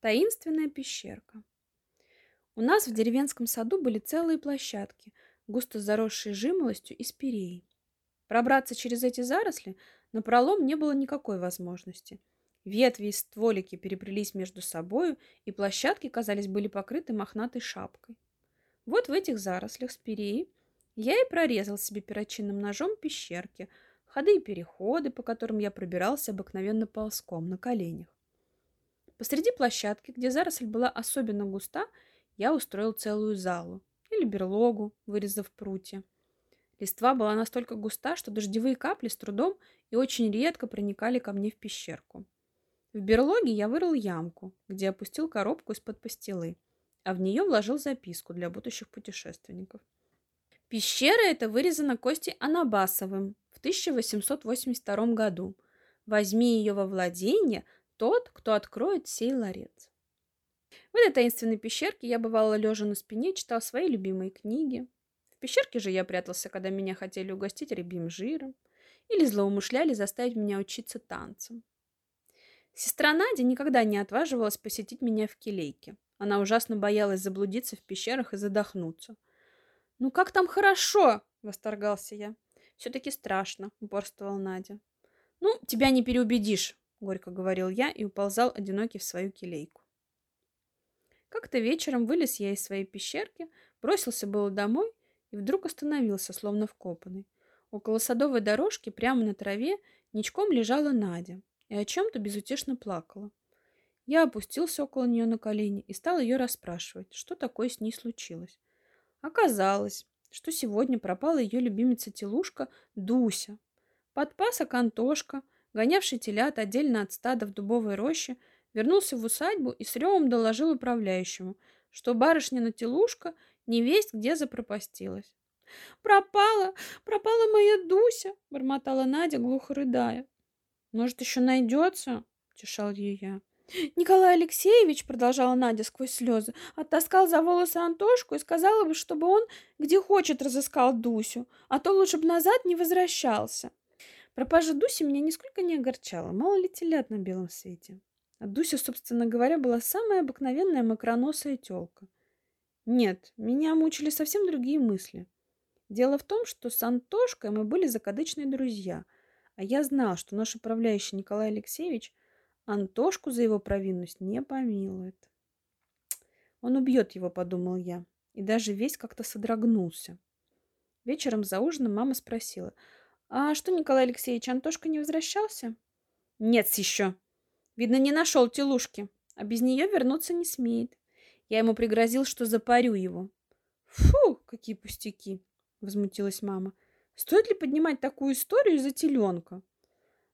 Таинственная пещерка. У нас в деревенском саду были целые площадки, густо заросшие жимолостью и спиреей. Пробраться через эти заросли напролом не было никакой возможности. Ветви и стволики переплелись между собою, и площадки, казались, были покрыты мохнатой шапкой. Вот в этих зарослях спиреи я и прорезал себе перочинным ножом пещерки, ходы и переходы, по которым я пробирался обыкновенно ползком, на коленях. Посреди площадки, где заросль была особенно густа, я устроил целую залу или берлогу, вырезав прутья. Листва была настолько густа, что дождевые капли с трудом и очень редко проникали ко мне в пещерку. В берлоге я вырыл ямку, где опустил коробку из-под пастилы, а в нее вложил записку для будущих путешественников. Пещера эта вырезана Костей Анабасовым в 1882 году. Возьми ее во владение тот, кто откроет сей ларец. В этой таинственной пещерке я, бывало, лежа на спине, читал свои любимые книги. В пещерке же я прятался, когда меня хотели угостить рябьим жиром или злоумышляли заставить меня учиться танцам. Сестра Надя никогда не отваживалась посетить меня в келейке. Она ужасно боялась заблудиться в пещерах и задохнуться. «Ну как там хорошо!» – восторгался я. «Все-таки страшно», – упорствовала Надя. «Ну, тебя не переубедишь», – горько говорил я и уползал одинокий в свою келейку. Как-то вечером вылез я из своей пещерки, бросился было домой, и вдруг остановился, словно вкопанный. Около садовой дорожки, прямо на траве, ничком лежала Надя и о чем-то безутешно плакала. Я опустился около нее на колени и стал ее расспрашивать, что такое с ней случилось. Оказалось, что сегодня пропала ее любимица-телушка Дуся. Подпасок Антошка, гонявший телят отдельно от стада в дубовой роще, вернулся в усадьбу и с ревом доложил управляющему, что барышнина телушка невесть где запропастилась. «Пропала! Пропала моя Дуся!» — бормотала Надя, глухо рыдая. «Может, еще найдется?» — утешал ее я. «Николай Алексеевич, — продолжала Надя сквозь слезы, — оттаскал за волосы Антошку и сказала бы, чтобы он где хочет разыскал Дусю, а то лучше бы назад не возвращался». Пропажа Дуси меня нисколько не огорчала, мало ли телят на белом свете. А Дуся, собственно говоря, была самая обыкновенная мокроносая тёлка. Нет, меня мучили совсем другие мысли. Дело в том, что с Антошкой мы были закадычные друзья, а я знал, что наш управляющий Николай Алексеевич Антошку за его провинность не помилует. «Он убьет его», — подумал я, и даже весь как-то содрогнулся. Вечером за ужином мама спросила: «А что, Николай Алексеевич, Антошка не возвращался?» «Нет еще. Видно, не нашел телушки, а без нее вернуться не смеет. Я ему пригрозил, что запарю его». «Фу, какие пустяки!» — возмутилась мама. «Стоит ли поднимать такую историю из-за теленка?»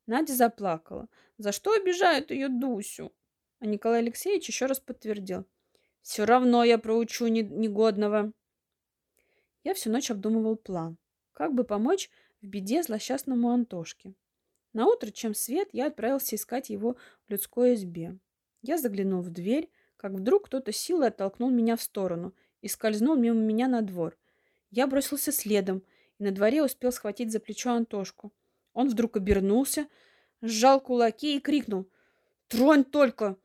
Надя заплакала. «За что обижают ее Дусю?» А Николай Алексеевич еще раз подтвердил: «Все равно я проучу негодного». Я всю ночь обдумывал план, как бы помочь в беде злосчастному Антошке. Наутро, чем свет, я отправился искать его в людской избе. Я заглянул в дверь, как вдруг кто-то силой оттолкнул меня в сторону и скользнул мимо меня на двор. Я бросился следом и на дворе успел схватить за плечо Антошку. Он вдруг обернулся, сжал кулаки и крикнул: «Тронь только!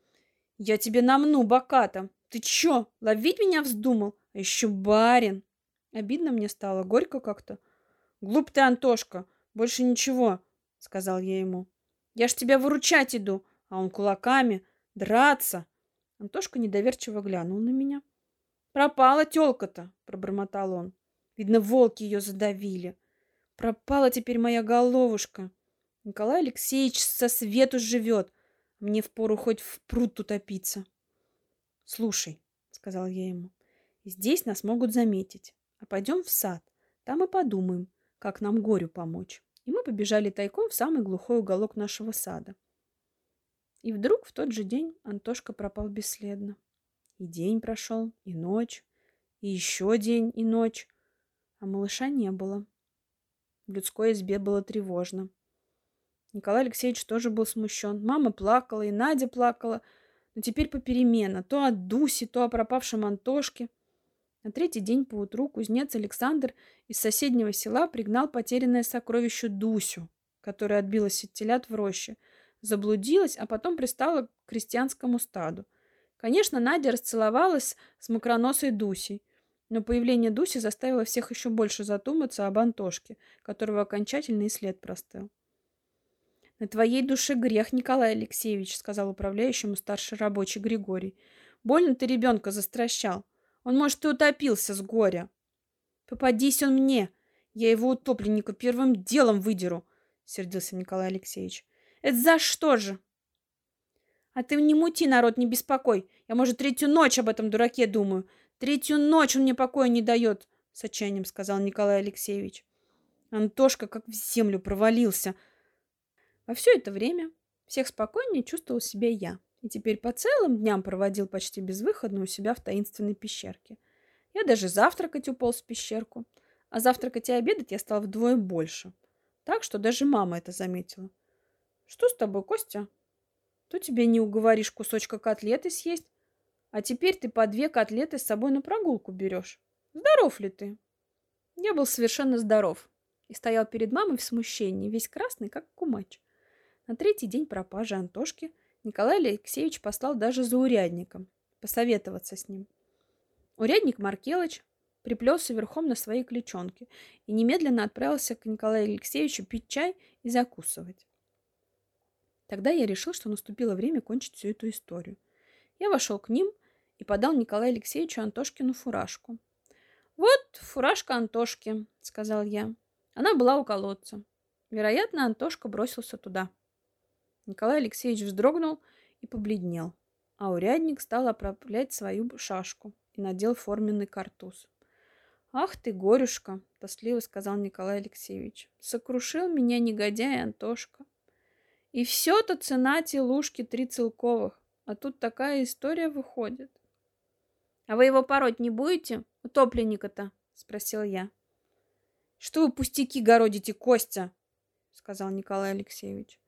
Я тебе намну бокатом! Ты че, ловить меня вздумал? А еще барин!» Обидно мне стало, горько как-то. «Глуп ты, Антошка, больше ничего!» — сказал я ему. «Я ж тебя выручать иду, а он кулаками. Драться!» Антошка недоверчиво глянул на меня. «Пропала тёлка-то!» — пробормотал он. «Видно, волки ее задавили. Пропала теперь моя головушка. Николай Алексеевич со свету живет. Мне впору хоть в пруд утопиться». «Слушай, — сказал я ему, — здесь нас могут заметить. А пойдем в сад, там и подумаем, как нам горю помочь». И мы побежали тайком в самый глухой уголок нашего сада. И вдруг в тот же день Антошка пропал бесследно. И день прошел, и ночь, и еще день, и ночь. А малыша не было. В людской избе было тревожно. Николай Алексеевич тоже был смущен. Мама плакала, и Надя плакала. Но теперь попеременно. То о Дусе, то о пропавшем Антошке. На третий день поутру кузнец Александр из соседнего села пригнал потерянное сокровище Дусю, которая отбилась от телят в роще, заблудилась, а потом пристала к крестьянскому стаду. Конечно, Надя расцеловалась с мокроносой Дусей, но появление Дуси заставило всех еще больше задуматься об Антошке, которого окончательно и след простыл. «На твоей душе грех, Николай Алексеевич», — сказал управляющему старший рабочий Григорий. «Больно ты ребенка застращал. Он, может, и утопился с горя». «Попадись он мне! Я его утопленника первым делом выдеру!» — сердился Николай Алексеевич. «Это за что же?» «А ты не мути, народ, не беспокой. Я, может, третью ночь об этом дураке думаю. Третью ночь он мне покоя не дает», — с отчаянием сказал Николай Алексеевич. Антошка как в землю провалился. Во все это время всех спокойнее чувствовал себя я. И теперь по целым дням проводил почти безвыходно у себя в таинственной пещерке. Я даже завтракать уполз в пещерку. А завтракать и обедать я стал вдвое больше. Так что даже мама это заметила. «Что с тобой, Костя? То тебе не уговоришь кусочка котлеты съесть, а теперь ты по 2 котлеты с собой на прогулку берешь. Здоров ли ты?» Я был совершенно здоров и стоял перед мамой в смущении, весь красный, как кумач. На 3-й день пропажи Антошки Николай Алексеевич послал даже за урядником посоветоваться с ним. Урядник Маркелыч приплелся верхом на своей клячонке и немедленно отправился к Николаю Алексеевичу пить чай и закусывать. Тогда я решил, что наступило время кончить всю эту историю. Я вошел к ним и подал Николаю Алексеевичу Антошкину фуражку. «Вот фуражка Антошки», — сказал я. Она была у колодца. Вероятно, Антошка бросился туда. Николай Алексеевич вздрогнул и побледнел, а урядник стал оправлять свою шашку и надел форменный картуз. «Ах ты, горюшка!» — тоскливо сказал Николай Алексеевич. «Сокрушил меня негодяй Антошка. И все-то цена телушки 3 целковых, а тут такая история выходит». «А вы его пороть не будете, утопленника-то?» — спросил я. «Что вы пустяки городите, Костя?» — сказал Николай Алексеевич.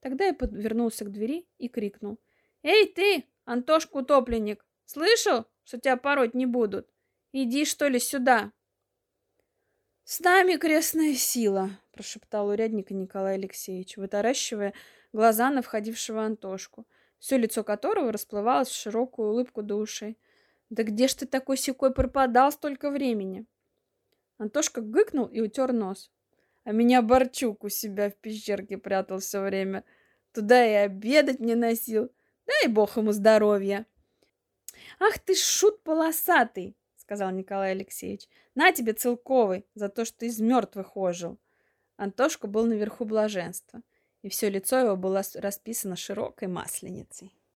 Тогда я подвернулся к двери и крикнул. «Эй ты, Антошка-утопленник, слышал, что тебя пороть не будут? Иди, что ли, сюда!» «С нами крестная сила!» — прошептал урядник Николай Алексеевич, вытаращивая глаза на входившего Антошку, все лицо которого расплывалось в широкую улыбку до ушей. «Да где ж ты такой-сякой пропадал столько времени?» Антошка гыкнул и утер нос. «А меня Борчук у себя в пещерке прятал все время. Туда и обедать не носил. Дай бог ему здоровья!» «Ах ты шут полосатый!» — сказал Николай Алексеевич. «На тебе целковый за то, что из мертвых ожил!» Антошка был наверху блаженства, и все лицо его было расписано широкой масленицей.